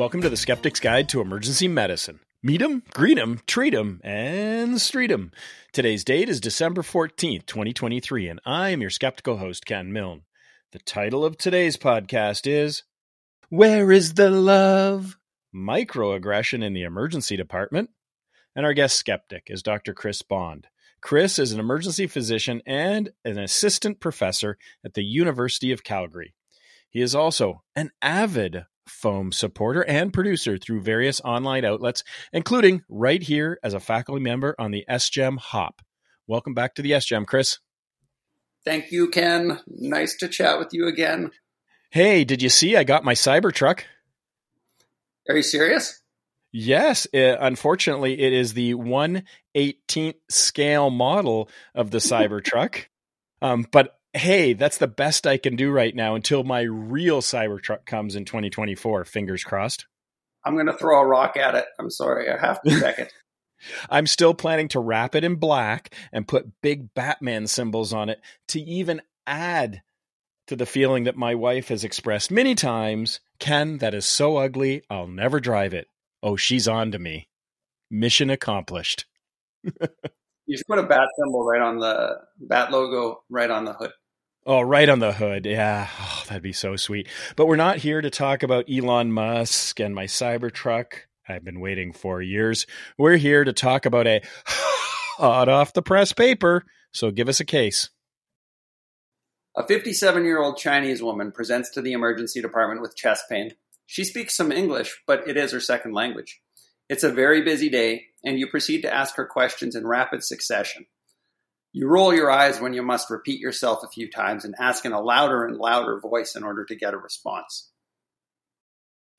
Welcome to the Skeptics Guide to Emergency Medicine. Meet 'em, greet 'em, treat 'em, and street 'em. Today's date is December 14th, 2023, and I am your skeptical host, Ken Milne. The title of today's podcast is Where is the Love? Microaggression in the Emergency Department. And our guest skeptic is Dr. Chris Bond. Chris is an emergency physician and an assistant professor at the University of Calgary. He is also an avid FOAM supporter and producer through various online outlets, including right here as a faculty member on the SGEM Hop. Welcome back to the SGEM, Chris. Thank you, Ken. Nice to chat with you again. Hey, did you see I got my Cybertruck? Are you serious? Yes. Unfortunately, it is the 1/18th scale model of the Cybertruck. But hey, that's the best I can do right now until my real Cybertruck comes in 2024. Fingers crossed. I'm going to throw a rock at it. I'm sorry. I have to check it. I'm still planning to wrap it in black and put big Batman symbols on it to even add to the feeling that my wife has expressed many times. Ken, that is so ugly. I'll never drive it. Oh, she's on to me. Mission accomplished. You should put a bat symbol right on the bat logo, right on the hood. Oh, right on the hood. Yeah, oh, that'd be so sweet. But we're not here to talk about Elon Musk and my Cybertruck. I've been waiting for years. We're here to talk about a hot off the press paper. So give us a case. A 57-year-old Chinese woman presents to the emergency department with chest pain. She speaks some English, but it is her second language. It's a very busy day, and you proceed to ask her questions in rapid succession. You roll your eyes when you must repeat yourself a few times and ask in a louder and louder voice in order to get a response.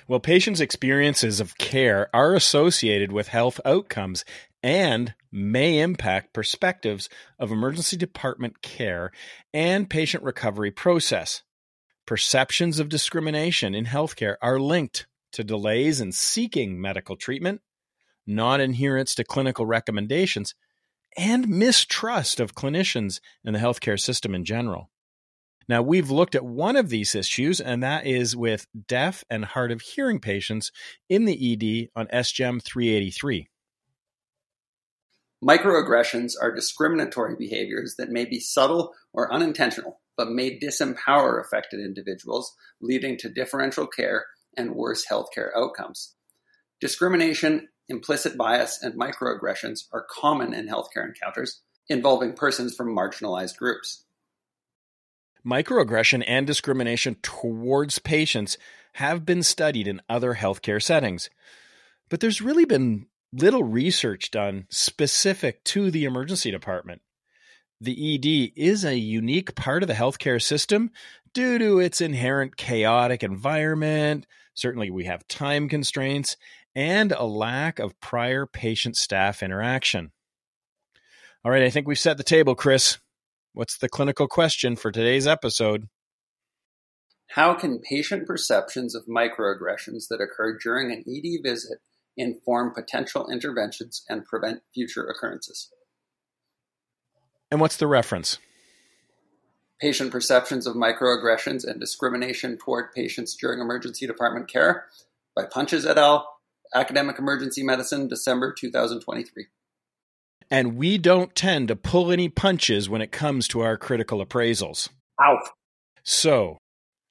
Well, patients' experiences of care are associated with health outcomes and may impact perspectives of emergency department care and patient recovery process. Perceptions of discrimination in healthcare are linked to delays in seeking medical treatment, non-adherence to clinical recommendations, and mistrust of clinicians and the healthcare system in general. Now, we've looked at one of these issues, and that is with deaf and hard of hearing patients in the ED on SGEM 383. Microaggressions are discriminatory behaviors that may be subtle or unintentional, but may disempower affected individuals, leading to differential care and worse healthcare outcomes. Discrimination, implicit bias, and microaggressions are common in healthcare encounters involving persons from marginalized groups. Microaggression and discrimination towards patients have been studied in other healthcare settings, but there's really been little research done specific to the emergency department. The ED is a unique part of the healthcare system due to its inherent chaotic environment. Certainly, we have time constraints and a lack of prior patient-staff interaction. All right, I think we've set the table, Chris. What's the clinical question for today's episode? How can patient perceptions of microaggressions that occur during an ED visit inform potential interventions and prevent future occurrences? And what's the reference? Patient Perceptions of Microaggressions and Discrimination Toward Patients During Emergency Department Care by Punches et al., Academic Emergency Medicine, December 2023. And we don't tend to pull any punches when it comes to our critical appraisals. Out. So,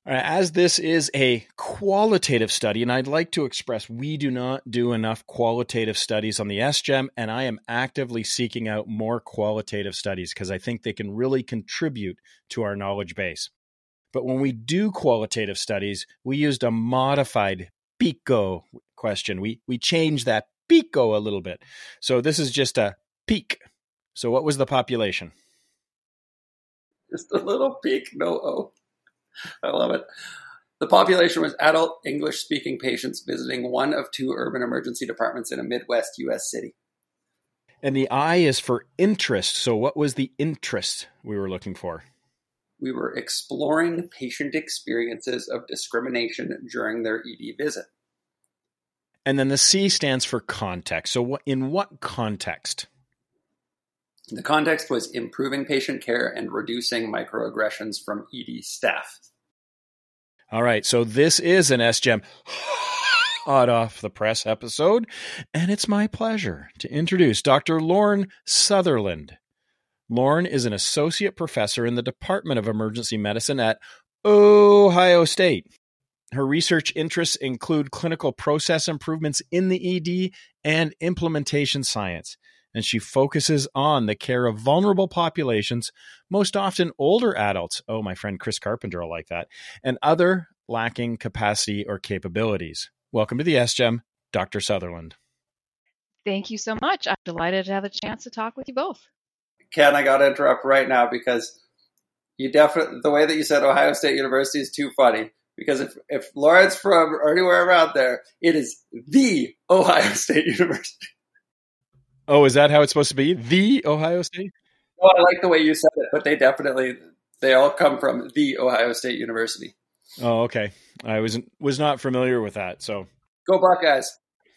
as this is a qualitative study, and I'd like to express we do not do enough qualitative studies on the SGEM, and I am actively seeking out more qualitative studies because I think they can really contribute to our knowledge base. But when we do qualitative studies, we used a modified PICO question. We changed that PICO a little bit. So this is just a peek. So what was the population? Just a little peek, no O. I love it. The population was adult English-speaking patients visiting one of two urban emergency departments in a Midwest U.S. city. And the I is for interest. So what was the interest we were looking for? We were exploring patient experiences of discrimination during their ED visit. And then the C stands for context. So in what context? The context was improving patient care and reducing microaggressions from ED staff. All right, so this is an SGEM Hot Off the Press episode, and it's my pleasure to introduce Dr. Lauren Southerland. Lauren is an associate professor in the Department of Emergency Medicine at Ohio State. Her research interests include clinical process improvements in the ED and implementation science, and she focuses on the care of vulnerable populations, most often older adults. Oh, my friend Chris Carpenter will like that, and other lacking capacity or capabilities. Welcome to the SGEM, Dr. Southerland. Thank you so much. I'm delighted to have a chance to talk with you both. Ken, I got to interrupt right now because you definitely, the way that you said Ohio State University is too funny. Because if Lauren's from or anywhere around there, it is the Ohio State University. Oh, is that how it's supposed to be? The Ohio State? Well, I like the way you said it, but they all come from the Ohio State University. Oh, okay. I was not familiar with that. So go Buckeyes.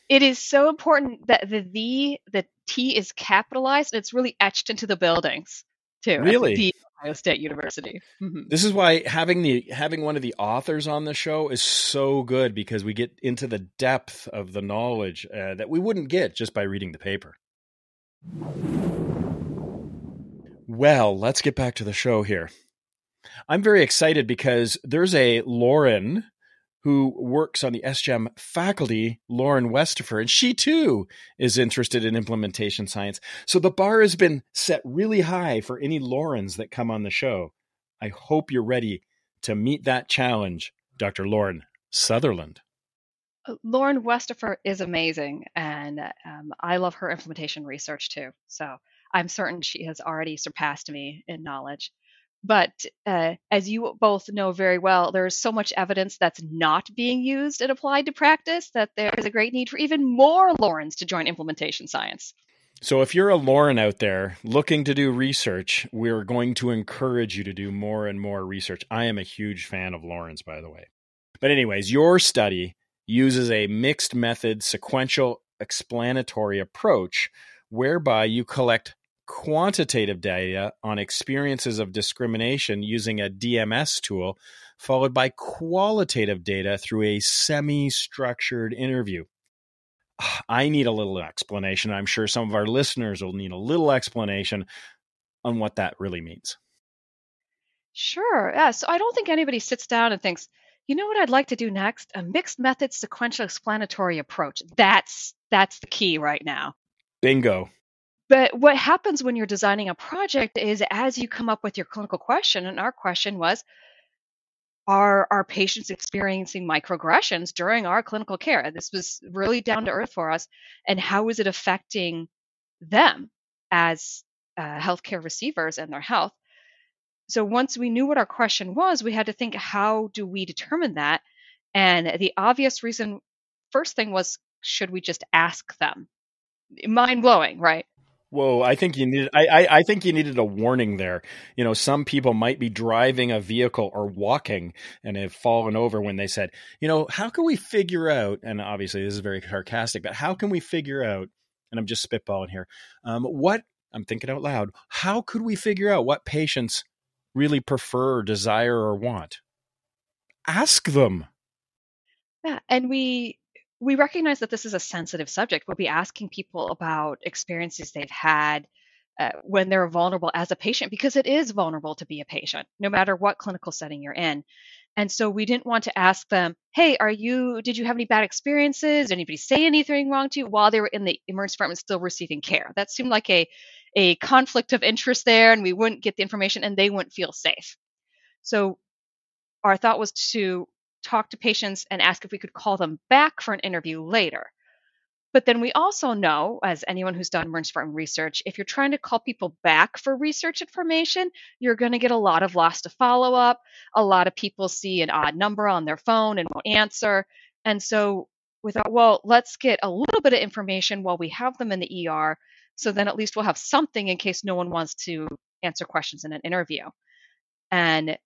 It is so important that the T is capitalized. And it's really etched into the buildings too. Really? The Ohio State University. Mm-hmm. This is why having one of the authors on the show is so good, because we get into the depth of the knowledge that we wouldn't get just by reading the paper. Well, let's get back to the show here. I'm very excited because there's a Lauren who works on the SGEM faculty, Lauren Westafer, and she too is interested in implementation science. So the bar has been set really high for any Laurens that come on the show. I hope you're ready to meet that challenge, Dr. Lauren Southerland. Lauren Westafer is amazing, and I love her implementation research too. So I'm certain she has already surpassed me in knowledge. But as you both know very well, there's so much evidence that's not being used and applied to practice that there is a great need for even more Laurens to join implementation science. So if you're a Lauren out there looking to do research, we're going to encourage you to do more and more research. I am a huge fan of Laurens, by the way. But anyways, your study uses a mixed method sequential explanatory approach whereby you collect quantitative data on experiences of discrimination using a DMS tool, followed by qualitative data through a semi-structured interview. I need a little explanation. I'm sure some of our listeners will need a little explanation on what that really means. Sure. Yeah. So I don't think anybody sits down and thinks, you know what I'd like to do next? A mixed method sequential explanatory approach. That's the key right now. Bingo. But what happens when you're designing a project is as you come up with your clinical question, and our question was, are our patients experiencing microaggressions during our clinical care? This was really down to earth for us. And how is it affecting them as healthcare receivers and their health? So once we knew what our question was, we had to think, how do we determine that? And the obvious reason, first thing was, should we just ask them? Mind blowing, right? Whoa, I think you needed a warning there. You know, some people might be driving a vehicle or walking and have fallen over when they said, you know, how can we figure out, and obviously this is very sarcastic, but how can we figure out, and I'm just spitballing here, I'm thinking out loud, how could we figure out what patients really prefer, desire, or want? Ask them. Yeah, and we recognize that this is a sensitive subject. We'll be asking people about experiences they've had when they're vulnerable as a patient, because it is vulnerable to be a patient, no matter what clinical setting you're in. And so we didn't want to ask them, hey, did you have any bad experiences? Did anybody say anything wrong to you while they were in the emergency department still receiving care? That seemed like a conflict of interest there, and we wouldn't get the information and they wouldn't feel safe. So our thought was to talk to patients and ask if we could call them back for an interview later. But then we also know, as anyone who's done emergency department research, if you're trying to call people back for research information, you're going to get a lot of loss to follow up. A lot of people see an odd number on their phone and won't answer. And so we thought, well, let's get a little bit of information while we have them in the ER. So then at least we'll have something in case no one wants to answer questions in an interview. And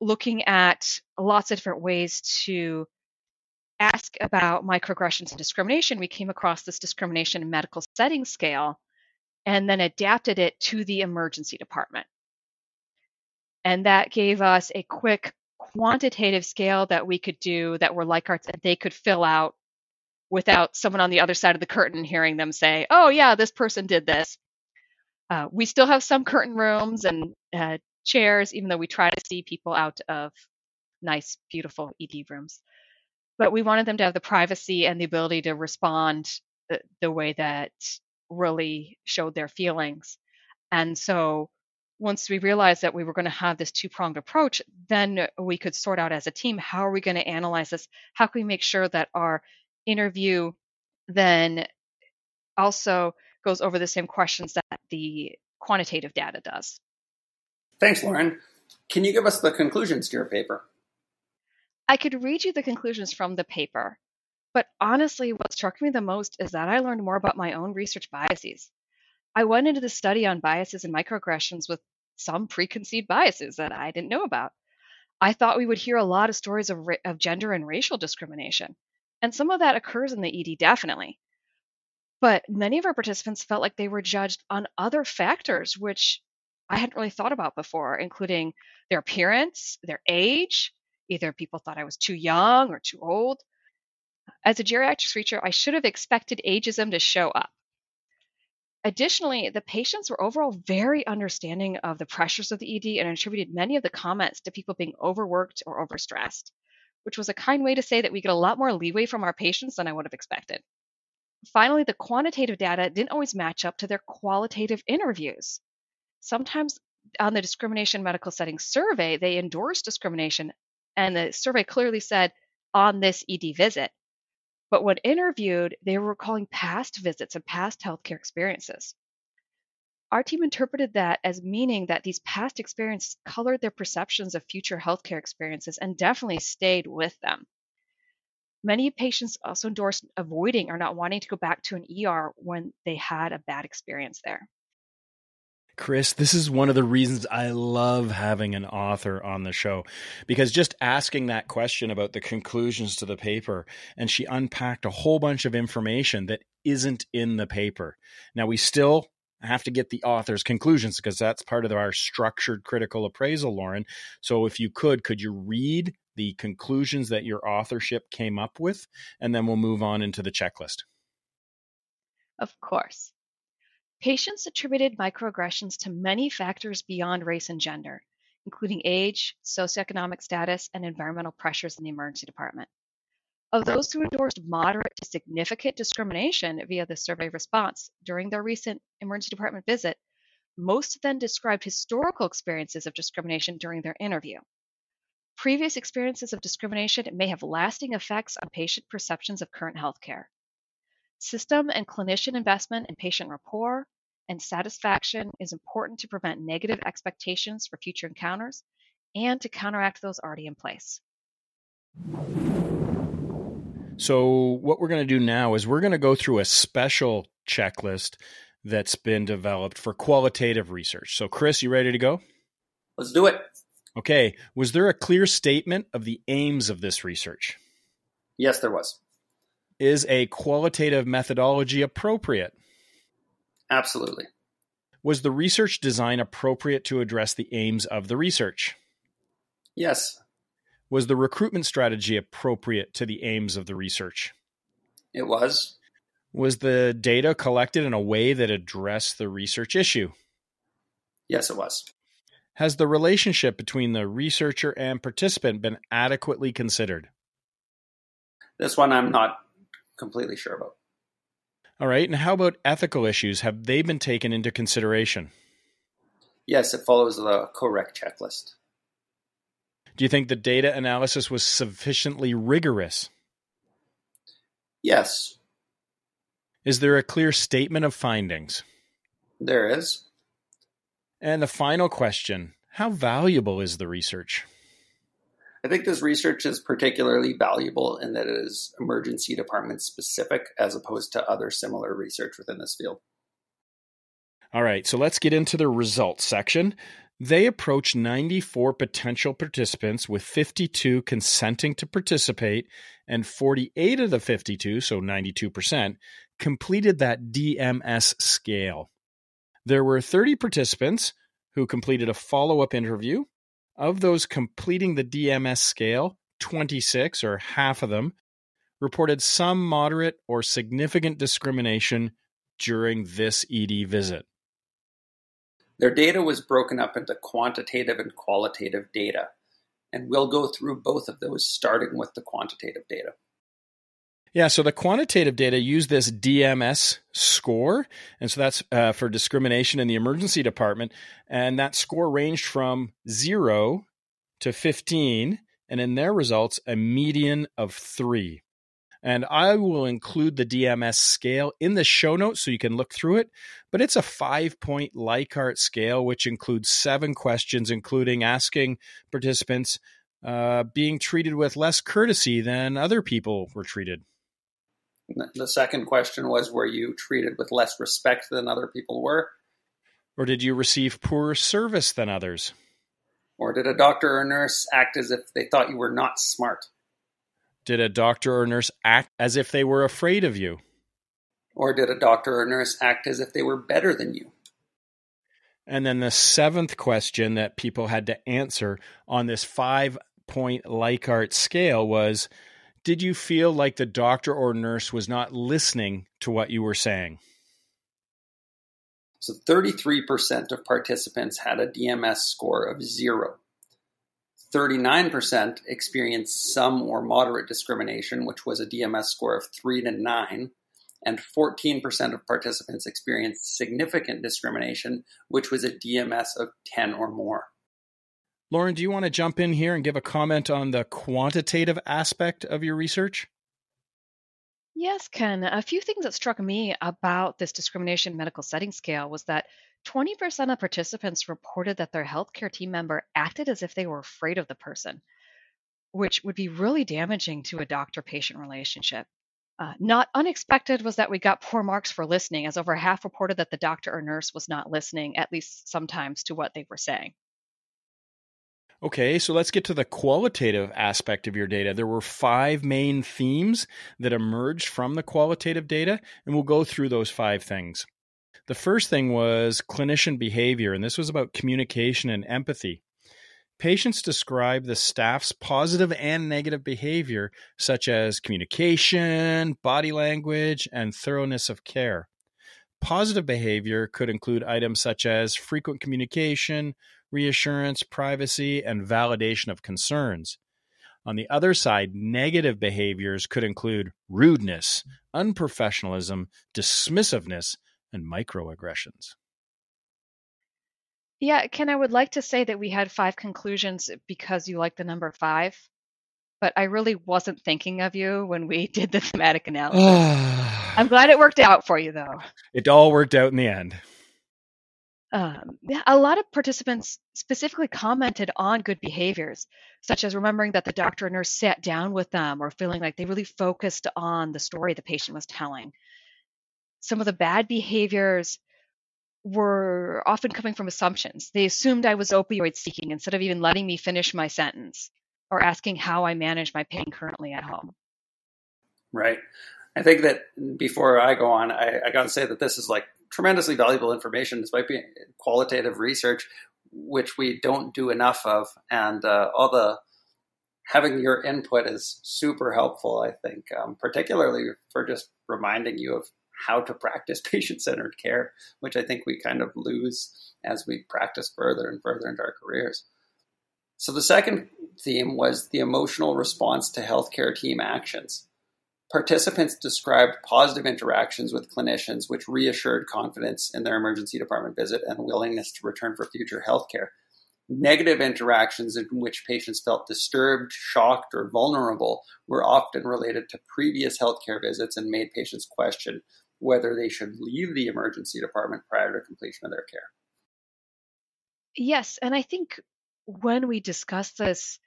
looking at lots of different ways to ask about microaggressions and discrimination, we came across this discrimination in medical setting scale and then adapted it to the emergency department. And that gave us a quick quantitative scale that we could do that were like ours, that they could fill out without someone on the other side of the curtain hearing them say, oh, yeah, this person did this. We still have some curtain rooms and chairs, even though we try to see people out of nice, beautiful ED rooms. But we wanted them to have the privacy and the ability to respond the way that really showed their feelings. And so once we realized that we were going to have this two-pronged approach, then we could sort out as a team, how are we going to analyze this? How can we make sure that our interview then also goes over the same questions that the quantitative data does? Thanks, Lauren. Can you give us the conclusions to your paper? I could read you the conclusions from the paper, but honestly, what struck me the most is that I learned more about my own research biases. I went into the study on biases and microaggressions with some preconceived biases that I didn't know about. I thought we would hear a lot of stories of gender and racial discrimination, and some of that occurs in the ED, definitely. But many of our participants felt like they were judged on other factors, which I hadn't really thought about before, including their appearance, their age. Either people thought I was too young or too old. As a geriatrics researcher, I should have expected ageism to show up. Additionally, the patients were overall very understanding of the pressures of the ED and attributed many of the comments to people being overworked or overstressed, which was a kind way to say that we get a lot more leeway from our patients than I would have expected. Finally, the quantitative data didn't always match up to their qualitative interviews. Sometimes on the discrimination medical setting survey, they endorsed discrimination, and the survey clearly said on this ED visit. But when interviewed, they were recalling past visits and past healthcare experiences. Our team interpreted that as meaning that these past experiences colored their perceptions of future healthcare experiences and definitely stayed with them. Many patients also endorsed avoiding or not wanting to go back to an ER when they had a bad experience there. Chris, this is one of the reasons I love having an author on the show, because just asking that question about the conclusions to the paper, and she unpacked a whole bunch of information that isn't in the paper. Now, we still have to get the author's conclusions because that's part of our structured critical appraisal, Lauren. So if you could you read the conclusions that your authorship came up with? And then we'll move on into the checklist. Of course. Patients attributed microaggressions to many factors beyond race and gender, including age, socioeconomic status, and environmental pressures in the emergency department. Of those who endorsed moderate to significant discrimination via the survey response during their recent emergency department visit, most of them described historical experiences of discrimination during their interview. Previous experiences of discrimination may have lasting effects on patient perceptions of current healthcare. System and clinician investment in patient rapport and satisfaction is important to prevent negative expectations for future encounters and to counteract those already in place. So what we're going to do now is we're going to go through a special checklist that's been developed for qualitative research. So Chris, you ready to go? Let's do it. Okay. Was there a clear statement of the aims of this research? Yes, there was. Is a qualitative methodology appropriate? Absolutely. Was the research design appropriate to address the aims of the research? Yes. Was the recruitment strategy appropriate to the aims of the research? It was. Was the data collected in a way that addressed the research issue? Yes, it was. Has the relationship between the researcher and participant been adequately considered? This one I'm not completely sure about. All right. And how about ethical issues? Have they been taken into consideration? Yes, it follows the correct checklist. Do you think the data analysis was sufficiently rigorous? Yes. Is there a clear statement of findings? There is. And the final question, how valuable is the research? I think this research is particularly valuable in that it is emergency department specific as opposed to other similar research within this field. All right, so let's get into the results section. They approached 94 potential participants with 52 consenting to participate, and 48 of the 52, so 92%, completed that DMS scale. There were 30 participants who completed a follow-up interview. Of those completing the DMS scale, 26 or half of them reported some moderate or significant discrimination during this ED visit. Their data was broken up into quantitative and qualitative data, and we'll go through both of those, starting with the quantitative data. Yeah, so the quantitative data use this DMS score, and so that's for discrimination in the emergency department, and that score ranged from 0 to 15, and in their results, a median of 3. And I will include the DMS scale in the show notes so you can look through it, but it's a 5-point Likert scale, which includes 7 questions, including asking participants being treated with less courtesy than other people were treated. The second question was, were you treated with less respect than other people were? Or did you receive poorer service than others? Or did a doctor or nurse act as if they thought you were not smart? Did a doctor or nurse act as if they were afraid of you? Or did a doctor or nurse act as if they were better than you? And then the 7th question that people had to answer on this 5-point Likert scale was, did you feel like the doctor or nurse was not listening to what you were saying? So 33% of participants had a DMS score of 0. 39% experienced some or moderate discrimination, which was a DMS score of 3 to 9. And 14% of participants experienced significant discrimination, which was a DMS of 10 or more. Lauren, do you want to jump in here and give a comment on the quantitative aspect of your research? Yes, Ken. A few things that struck me about this discrimination medical setting scale was that 20% of participants reported that their healthcare team member acted as if they were afraid of the person, which would be really damaging to a doctor-patient relationship. Not unexpected was that we got poor marks for listening, as over half reported that the doctor or nurse was not listening, at least sometimes, to what they were saying. Okay, so let's get to the qualitative aspect of your data. There were 5 main themes that emerged from the qualitative data, and we'll go through those 5 things. The first thing was clinician behavior, and this was about communication and empathy. Patients described the staff's positive and negative behavior, such as communication, body language, and thoroughness of care. Positive behavior could include items such as frequent communication, reassurance, privacy, and validation of concerns. On the other side, negative behaviors could include rudeness, unprofessionalism, dismissiveness, and microaggressions. Yeah, Ken, I would like to say that we had 5 conclusions because you like the number 5, but I really wasn't thinking of you when we did the thematic analysis. I'm glad it worked out for you, though. It all worked out in the end. A lot of participants specifically commented on good behaviors, such as remembering that the doctor or nurse sat down with them or feeling like they really focused on the story the patient was telling. Some of the bad behaviors were often coming from assumptions. They assumed I was opioid seeking instead of even letting me finish my sentence or asking how I manage my pain currently at home. Right. I think that before I go on, I got to say that this is like tremendously valuable information, despite being qualitative research, which we don't do enough of. And having your input is super helpful, I think, particularly for just reminding you of how to practice patient-centered care, which I think we kind of lose as we practice further and further into our careers. So the second theme was the emotional response to healthcare team actions. Participants described positive interactions with clinicians, which reassured confidence in their emergency department visit and willingness to return for future healthcare. Negative interactions in which patients felt disturbed, shocked, or vulnerable were often related to previous healthcare visits and made patients question whether they should leave the emergency department prior to completion of their care. Yes, and I think when we discussed this,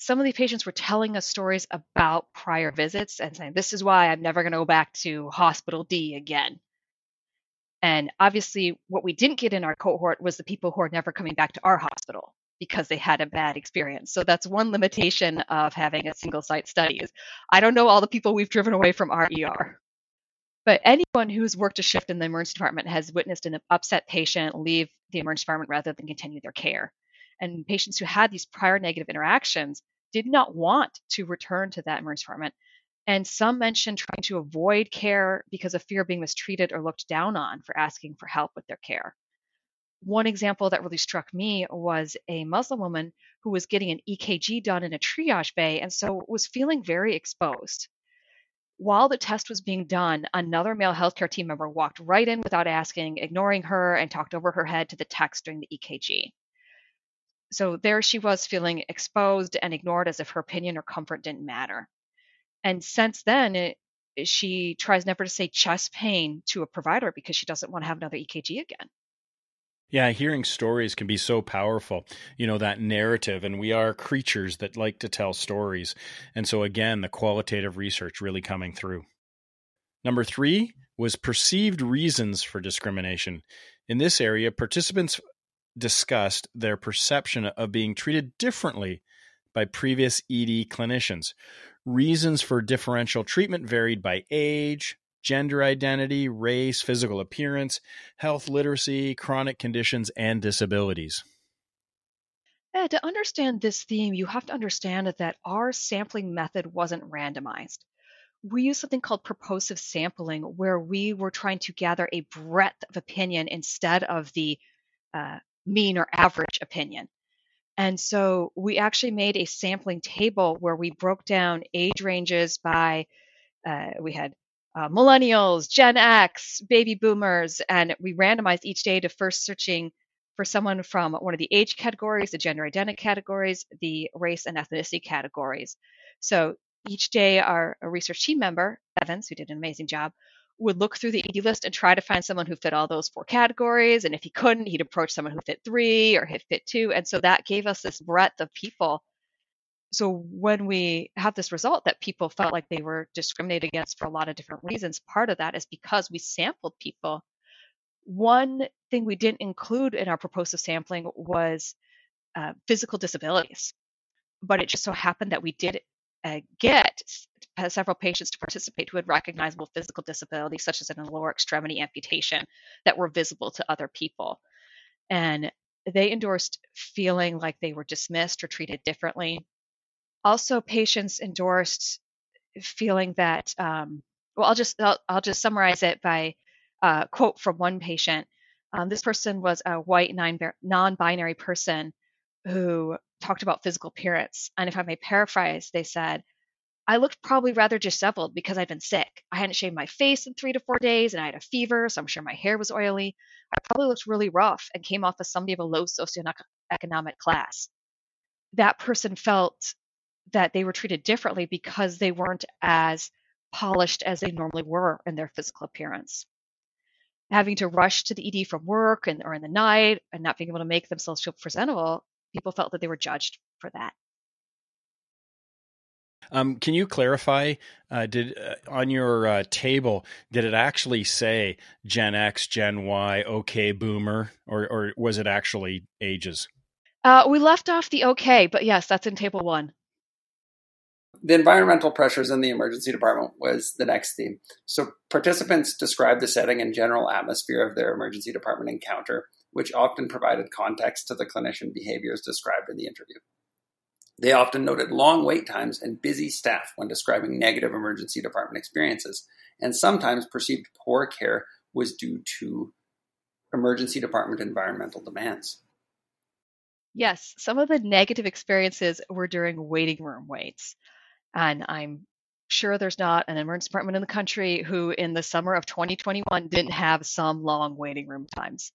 some of the patients were telling us stories about prior visits and saying, this is why I'm never going to go back to hospital D again. And obviously what we didn't get in our cohort was the people who are never coming back to our hospital because they had a bad experience. So that's one limitation of having a single site study is I don't know all the people we've driven away from our ER. But anyone who's worked a shift in the emergency department has witnessed an upset patient leave the emergency department rather than continue their care. And patients who had these prior negative interactions did not want to return to that emergency department And some mentioned trying to avoid care because of fear of being mistreated or looked down on for asking for help with their care. One example that really struck me was a Muslim woman who was getting an EKG done in a triage bay and so was feeling very exposed. While the test was being done, another male healthcare team member walked right in without asking, ignoring her, and talked over her head to the text during the EKG. So there she was, feeling exposed and ignored, as if her opinion or comfort didn't matter. And since then, she tries never to say chest pain to a provider because she doesn't want to have another EKG again. Yeah, hearing stories can be so powerful, you know, that narrative, and we are creatures that like to tell stories. And so again, the qualitative research really coming through. Number 3 was perceived reasons for discrimination. In this area, participants discussed their perception of being treated differently by previous ED clinicians. Reasons for differential treatment varied by age, gender identity, race, physical appearance, health literacy, chronic conditions, and disabilities. Yeah, to understand this theme, you have to understand that our sampling method wasn't randomized. We used something called purposive sampling, where we were trying to gather a breadth of opinion instead of the mean or average opinion. And so we actually made a sampling table where we broke down age ranges by, we had millennials, Gen X, baby boomers, and we randomized each day to first searching for someone from one of the age categories, the gender identity categories, the race and ethnicity categories. So each day our research team member, Evans, who did an amazing job, would look through the ED list and try to find someone who fit all those 4 categories. And if he couldn't, he'd approach someone who fit 3 or fit 2. And so that gave us this breadth of people. So when we had this result that people felt like they were discriminated against for a lot of different reasons, part of that is because we sampled people. One thing we didn't include in our purposive sampling was physical disabilities. But it just so happened that we did get several patients to participate who had recognizable physical disabilities, such as an lower extremity amputation, that were visible to other people. And they endorsed feeling like they were dismissed or treated differently. Also, patients endorsed feeling that, I'll just summarize it by a quote from one patient. This person was a white non-binary person who talked about physical appearance. And if I may paraphrase, they said, "I looked probably rather disheveled because I'd been sick. I hadn't shaved my face in 3 to 4 days, and I had a fever, so I'm sure my hair was oily. I probably looked really rough and came off as somebody of a low socioeconomic class." That person felt that they were treated differently because they weren't as polished as they normally were in their physical appearance. Having to rush to the ED from work or in the night and not being able to make themselves feel presentable, people felt that they were judged for that. Can you clarify, on your table, did it actually say Gen X, Gen Y, okay, boomer, or was it actually ages? We left off the okay, but yes, that's in table 1. The environmental pressures in the emergency department was the next theme. So participants described the setting and general atmosphere of their emergency department encounter, which often provided context to the clinician behaviors described in the interview. They often noted long wait times and busy staff when describing negative emergency department experiences, and sometimes perceived poor care was due to emergency department environmental demands. Yes, some of the negative experiences were during waiting room waits. And I'm sure there's not an emergency department in the country who in the summer of 2021 didn't have some long waiting room times.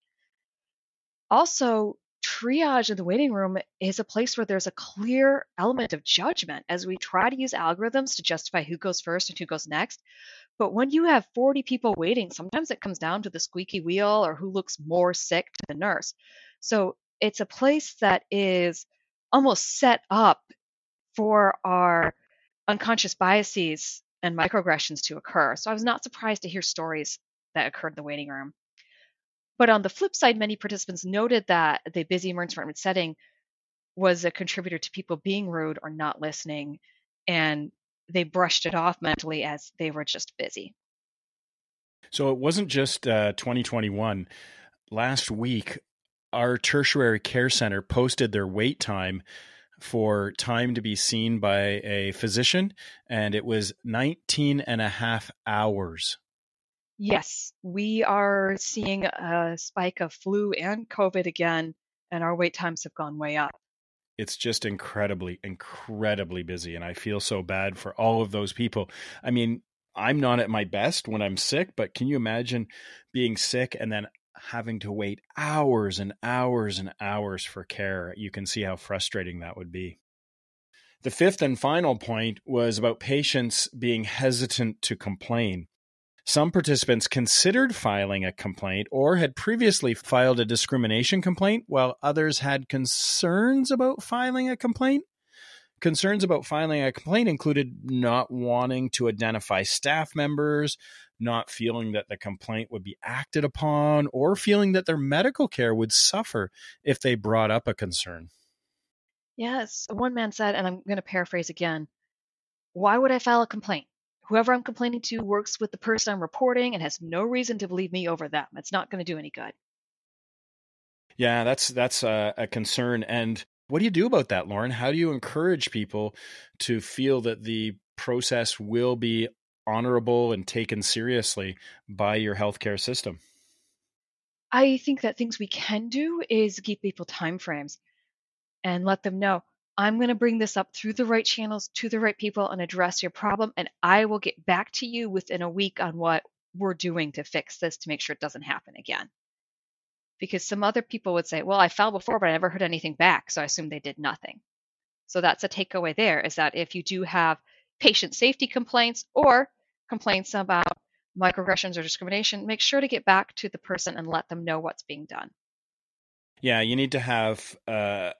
Also, triage in the waiting room is a place where there's a clear element of judgment as we try to use algorithms to justify who goes first and who goes next. But when you have 40 people waiting, sometimes it comes down to the squeaky wheel or who looks more sick to the nurse. So it's a place that is almost set up for our unconscious biases and microaggressions to occur. So I was not surprised to hear stories that occurred in the waiting room. But on the flip side, many participants noted that the busy emergency department setting was a contributor to people being rude or not listening, and they brushed it off mentally as they were just busy. So it wasn't just 2021. Last week, our tertiary care center posted their wait time for time to be seen by a physician, and it was 19 and a half hours. Yes, we are seeing a spike of flu and COVID again, and our wait times have gone way up. It's just incredibly, incredibly busy, and I feel so bad for all of those people. I mean, I'm not at my best when I'm sick, but can you imagine being sick and then having to wait hours and hours and hours for care? You can see how frustrating that would be. The fifth and final point was about patients being hesitant to complain. Some participants considered filing a complaint or had previously filed a discrimination complaint, while others had concerns about filing a complaint. Concerns about filing a complaint included not wanting to identify staff members, not feeling that the complaint would be acted upon, or feeling that their medical care would suffer if they brought up a concern. Yes. One man said, and I'm going to paraphrase again, "Why would I file a complaint? Whoever I'm complaining to works with the person I'm reporting and has no reason to believe me over them. It's not going to do any good." Yeah, that's a concern. And what do you do about that, Lauren? How do you encourage people to feel that the process will be honorable and taken seriously by your healthcare system? I think that things we can do is give people timeframes and let them know, I'm going to bring this up through the right channels to the right people and address your problem. And I will get back to you within a week on what we're doing to fix this, to make sure it doesn't happen again. Because some other people would say, well, I fell before, but I never heard anything back. So I assume they did nothing. So that's a takeaway there, is that if you do have patient safety complaints or complaints about microaggressions or discrimination, make sure to get back to the person and let them know what's being done. Yeah, you need to have a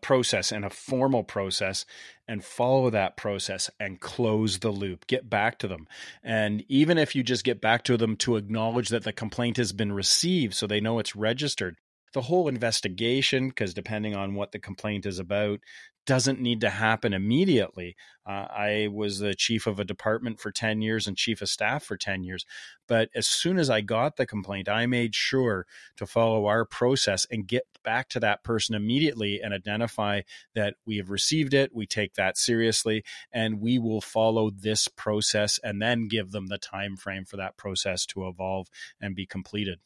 process and a formal process, and follow that process and close the loop. Get back to them. And even if you just get back to them to acknowledge that the complaint has been received so they know it's registered, the whole investigation, because depending on what the complaint is about, doesn't need to happen immediately. I was the chief of a department for 10 years and chief of staff for 10 years. But as soon as I got the complaint, I made sure to follow our process and get back to that person immediately and identify that we have received it, we take that seriously, and we will follow this process, and then give them the time frame for that process to evolve and be completed.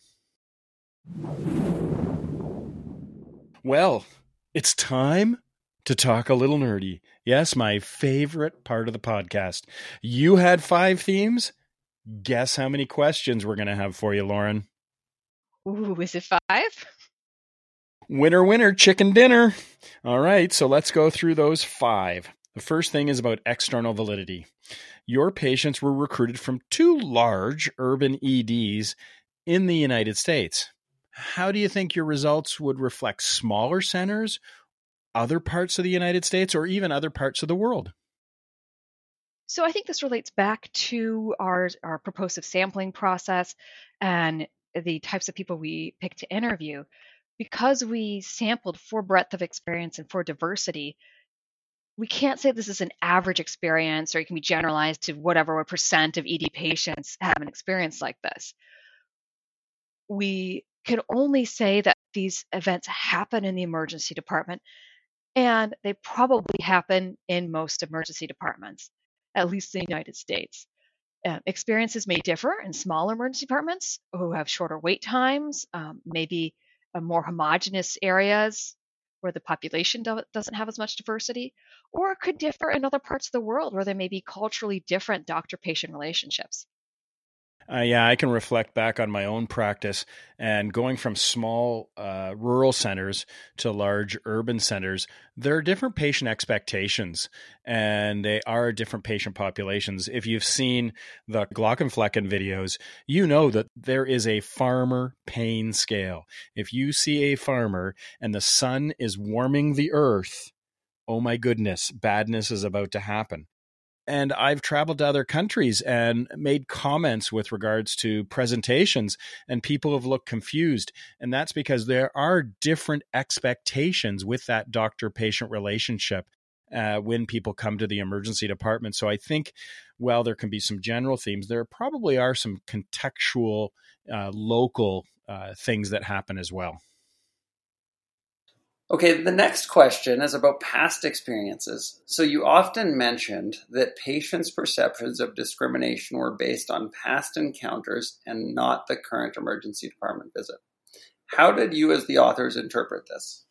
Well, it's time to talk a little nerdy. Yes, my favorite part of the podcast. You had 5 themes. Guess how many questions we're going to have for you, Lauren? Ooh, is it 5? Winner, winner, chicken dinner. All right, so let's go through those 5. The first thing is about external validity. Your patients were recruited from 2 large urban EDs in the United States. How do you think your results would reflect smaller centers, other parts of the United States, or even other parts of the world? So I think this relates back to our purposive sampling process and the types of people we pick to interview. Because we sampled for breadth of experience and for diversity, we can't say this is an average experience, or it can be generalized to whatever % of ED patients have an experience like this. We can only say that these events happen in the emergency department, and they probably happen in most emergency departments, at least in the United States. Experiences may differ in smaller emergency departments who have shorter wait times, maybe more homogeneous areas where the population doesn't have as much diversity, or it could differ in other parts of the world where there may be culturally different doctor-patient relationships. Yeah, I can reflect back on my own practice, and going from small rural centers to large urban centers, there are different patient expectations, and they are different patient populations. If you've seen the Glaucomflecken videos, you know that there is a farmer pain scale. If you see a farmer and the sun is warming the earth, oh my goodness, badness is about to happen. And I've traveled to other countries and made comments with regards to presentations, and people have looked confused. And that's because there are different expectations with that doctor-patient relationship when people come to the emergency department. So I think while there can be some general themes, there probably are some contextual, local things that happen as well. Okay, the next question is about past experiences. So you often mentioned that patients' perceptions of discrimination were based on past encounters and not the current emergency department visit. How did you as the authors interpret this?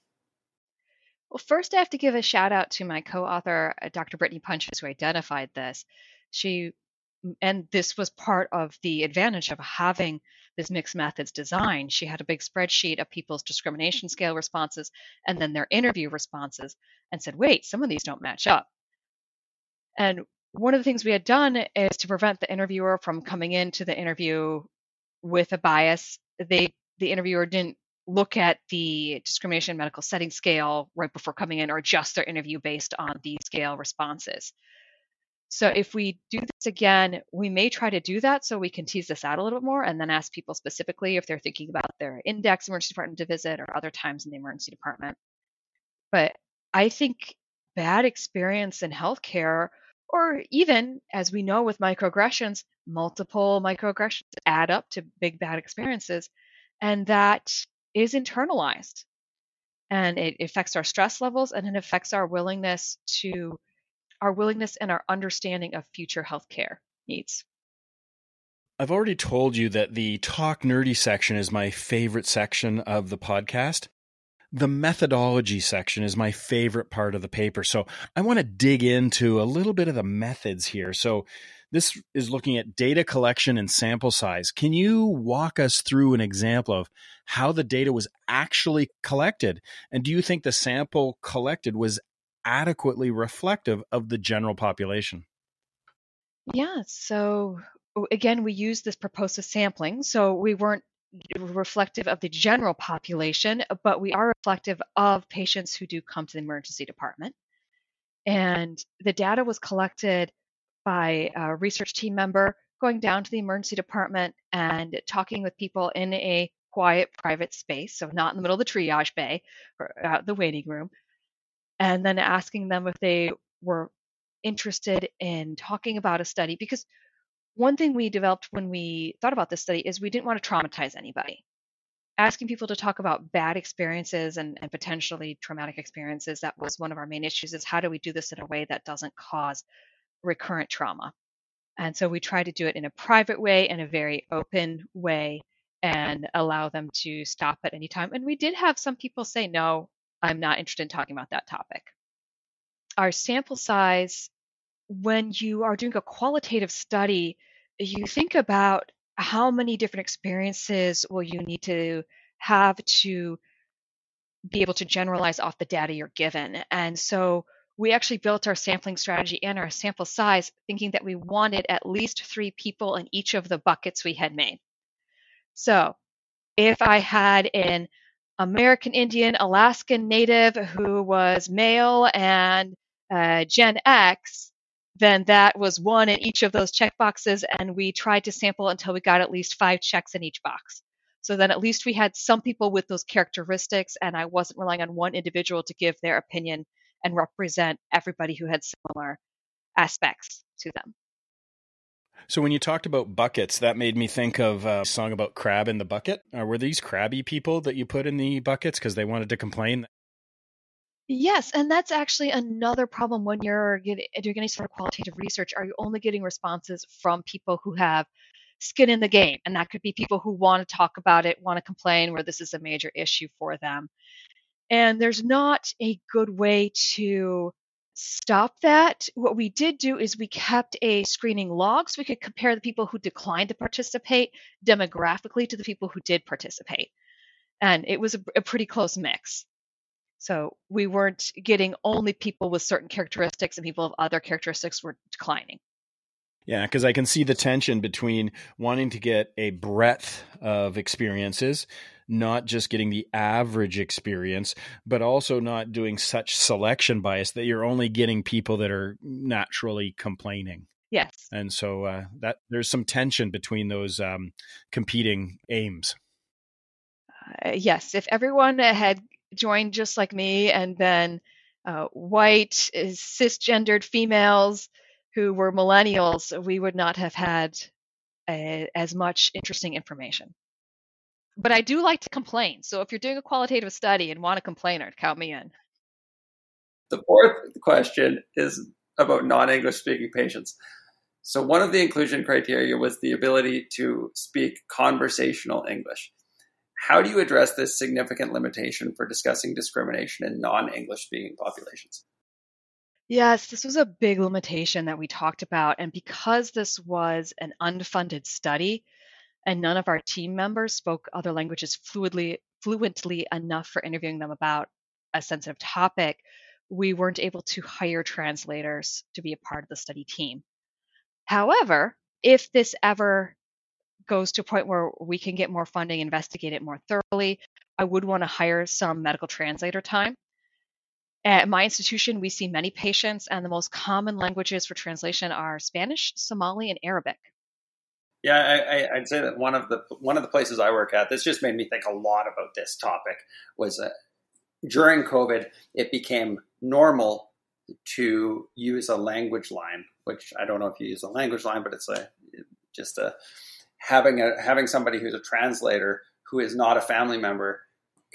Well, first I have to give a shout out to my co-author, Dr. Brittany Punches, who identified this. And this was part of the advantage of having this mixed methods design. She had a big spreadsheet of people's discrimination scale responses and then their interview responses and said, wait, some of these don't match up. And one of the things we had done is to prevent the interviewer from coming into the interview with a bias. The interviewer didn't look at the discrimination medical setting scale right before coming in or adjust their interview based on these scale responses. So if we do this again, we may try to do that so we can tease this out a little bit more and then ask people specifically if they're thinking about their index emergency department to visit or other times in the emergency department. But I think bad experience in healthcare, or even, as we know with microaggressions, multiple microaggressions add up to big bad experiences, and that is internalized. And it affects our stress levels and it affects our willingness and our understanding of future healthcare needs. I've already told you that the Talk Nerdy section is my favorite section of the podcast. The methodology section is my favorite part of the paper. So I want to dig into a little bit of the methods here. So this is looking at data collection and sample size. Can you walk us through an example of how the data was actually collected? And do you think the sample collected was adequately reflective of the general population? Yeah. So again, we use this purposive sampling. So we weren't reflective of the general population, but we are reflective of patients who do come to the emergency department. And the data was collected by a research team member going down to the emergency department and talking with people in a quiet, private space. So not in the middle of the triage bay or out the waiting room. And then asking them if they were interested in talking about a study. Because one thing we developed when we thought about this study is we didn't want to traumatize anybody. Asking people to talk about bad experiences and potentially traumatic experiences, that was one of our main issues, is how do we do this in a way that doesn't cause recurrent trauma? And so we tried to do it in a private way, in a very open way, and allow them to stop at any time. And we did have some people say, no, I'm not interested in talking about that topic. Our sample size, when you are doing a qualitative study, you think about how many different experiences will you need to have to be able to generalize off the data you're given. And so we actually built our sampling strategy and our sample size thinking that we wanted at least 3 people in each of the buckets we had made. So if I had an American Indian, Alaskan Native who was male and Gen X, then that was 1 in each of those checkboxes, and we tried to sample until we got at least 5 checks in each box. So then at least we had some people with those characteristics, and I wasn't relying on one individual to give their opinion and represent everybody who had similar aspects to them. So when you talked about buckets, that made me think of a song about crab in the bucket. Were these crabby people that you put in the buckets because they wanted to complain? Yes, and that's actually another problem when you're doing any sort of qualitative research. Are you only getting responses from people who have skin in the game? And that could be people who want to talk about it, want to complain, where this is a major issue for them. And there's not a good way to stop that. What we did do is we kept a screening log so we could compare the people who declined to participate demographically to the people who did participate. And it was a pretty close mix. So we weren't getting only people with certain characteristics and people of other characteristics were declining. Yeah, because I can see the tension between wanting to get a breadth of experiences, not just getting the average experience, but also not doing such selection bias that you're only getting people that are naturally complaining. Yes. And so that there's some tension between those competing aims. Yes. If everyone had joined just like me and then white, cisgendered females who were millennials, we would not have had as much interesting information. But I do like to complain. So if you're doing a qualitative study and want a complainer, count me in. The fourth question is about non-English speaking patients. So one of the inclusion criteria was the ability to speak conversational English. How do you address this significant limitation for discussing discrimination in non-English speaking populations? Yes, this was a big limitation that we talked about. And because this was an unfunded study and none of our team members spoke other languages fluently enough for interviewing them about a sensitive topic, we weren't able to hire translators to be a part of the study team. However, if this ever goes to a point where we can get more funding, investigate it more thoroughly, I would want to hire some medical translator time. At my institution, we see many patients, and the most common languages for translation are Spanish, Somali, and Arabic. Yeah, I'd say that one of the places I work at, this just made me think a lot about this topic, was during COVID, it became normal to use a language line, which I don't know if you use a language line, but it's having somebody who's a translator who is not a family member.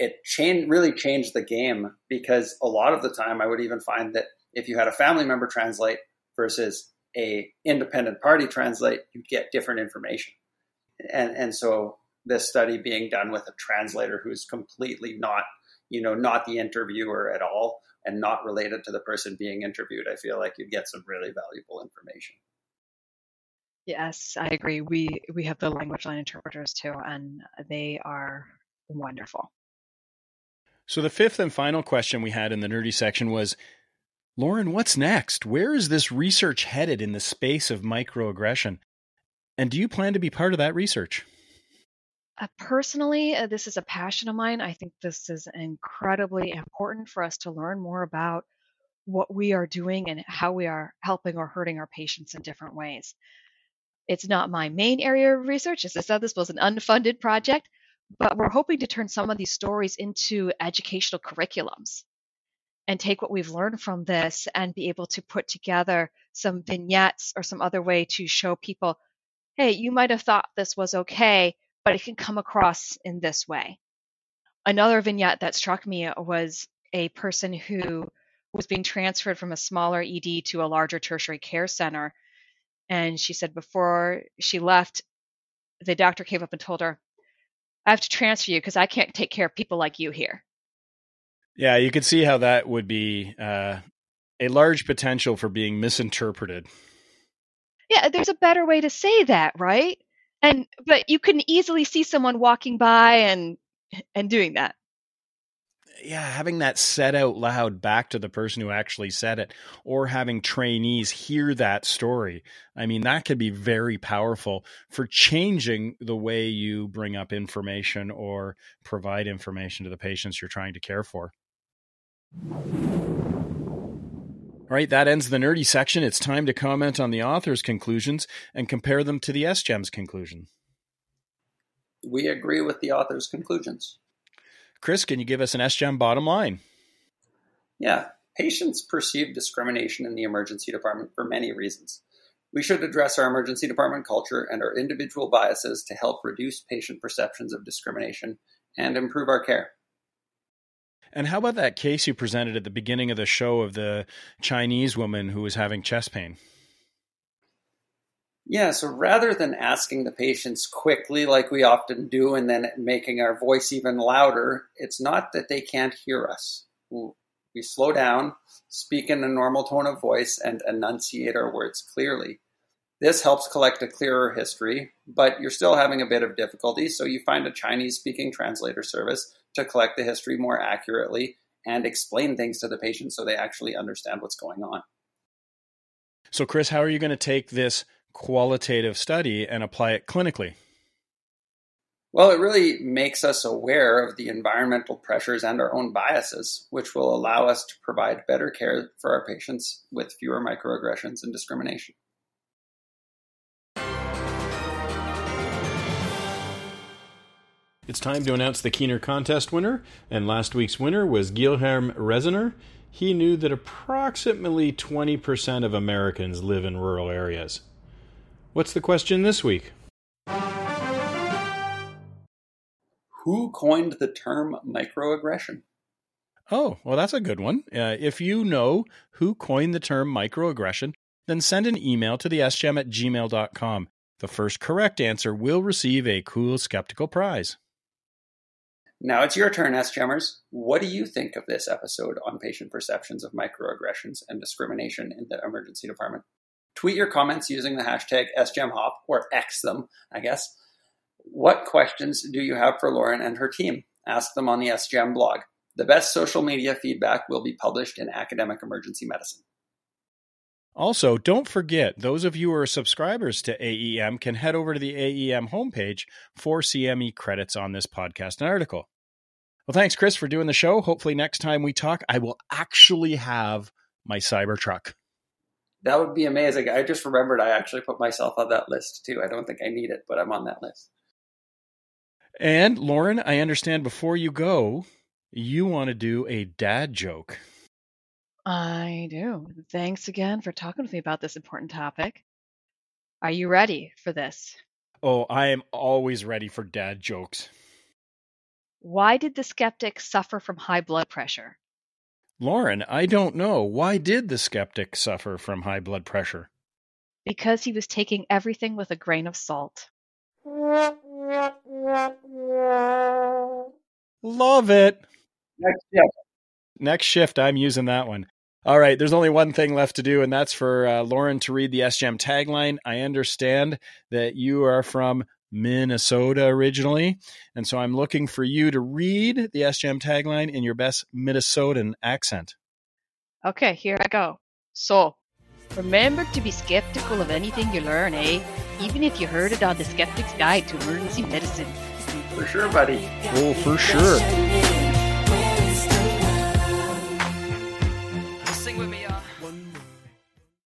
It really changed the game, because a lot of the time I would even find that if you had a family member translate versus a independent party translate, you'd get different information. And so this study being done with a translator who's completely not the interviewer at all, and not related to the person being interviewed, I feel like you'd get some really valuable information. Yes, I agree. We have the language line interpreters too, and they are wonderful. So the fifth and final question we had in the nerdy section was, Lauren, what's next? Where is this research headed in the space of microaggression? And do you plan to be part of that research? Personally, this is a passion of mine. I think this is incredibly important for us to learn more about what we are doing and how we are helping or hurting our patients in different ways. It's not my main area of research. As I said, this was an unfunded project, but we're hoping to turn some of these stories into educational curriculums and take what we've learned from this and be able to put together some vignettes or some other way to show people, hey, you might have thought this was okay, but it can come across in this way. Another vignette that struck me was a person who was being transferred from a smaller ED to a larger tertiary care center. And she said before she left, the doctor came up and told her, I have to transfer you because I can't take care of people like you here. Yeah, you could see how that would be a large potential for being misinterpreted. Yeah, there's a better way to say that, right? But you can easily see someone walking by and doing that. Yeah, having that said out loud back to the person who actually said it, or having trainees hear that story. I mean, that could be very powerful for changing the way you bring up information or provide information to the patients you're trying to care for. All right, that ends the nerdy section. It's time to comment on the author's conclusions and compare them to the SGEM's conclusion. We agree with the author's conclusions. Chris, can you give us an SGEM bottom line? Yeah, patients perceive discrimination in the emergency department for many reasons. We should address our emergency department culture and our individual biases to help reduce patient perceptions of discrimination and improve our care. And how about that case you presented at the beginning of the show of the Chinese woman who was having chest pain? Yeah, so rather than asking the patients quickly like we often do and then making our voice even louder, it's not that they can't hear us. We slow down, speak in a normal tone of voice, and enunciate our words clearly. This helps collect a clearer history, but you're still having a bit of difficulty, so you find a Chinese-speaking translator service to collect the history more accurately and explain things to the patient so they actually understand what's going on. So, Chris, how are you going to take this qualitative study and apply it clinically? Well, it really makes us aware of the environmental pressures and our own biases, which will allow us to provide better care for our patients with fewer microaggressions and discrimination. It's time to announce the Keener contest winner, and last week's winner was Guilherme Rezner. He knew that approximately 20% of Americans live in rural areas. What's the question this week? Who coined the term microaggression? Oh, well, that's a good one. If you know who coined the term microaggression, then send an email to thesgem@gmail.com. The first correct answer will receive a cool skeptical prize. Now it's your turn, SGEMers. What do you think of this episode on patient perceptions of microaggressions and discrimination in the emergency department? Tweet your comments using the hashtag SGEMHop, or X them, I guess. What questions do you have for Lauren and her team? Ask them on the SGEM blog. The best social media feedback will be published in Academic Emergency Medicine. Also, don't forget, those of you who are subscribers to AEM can head over to the AEM homepage for CME credits on this podcast and article. Well, thanks, Chris, for doing the show. Hopefully next time we talk, I will actually have my Cybertruck. That would be amazing. I just remembered I actually put myself on that list, too. I don't think I need it, but I'm on that list. And, Lauren, I understand before you go, you want to do a dad joke. I do. Thanks again for talking with me about this important topic. Are you ready for this? Oh, I am always ready for dad jokes. Why did the skeptic suffer from high blood pressure? Lauren, I don't know. Why did the skeptic suffer from high blood pressure? Because he was taking everything with a grain of salt. Love it. Next shift, I'm using that one. All right, there's only one thing left to do, and that's for Lauren to read the SGEM tagline. I understand that you are from Minnesota originally, and so I'm looking for you to read the SGEM tagline in your best Minnesotan accent. Okay, here I go. So, remember to be skeptical of anything you learn, eh? Even if you heard it on The Skeptics Guide to Emergency Medicine. For sure, buddy. Oh, for sure. Sing with me,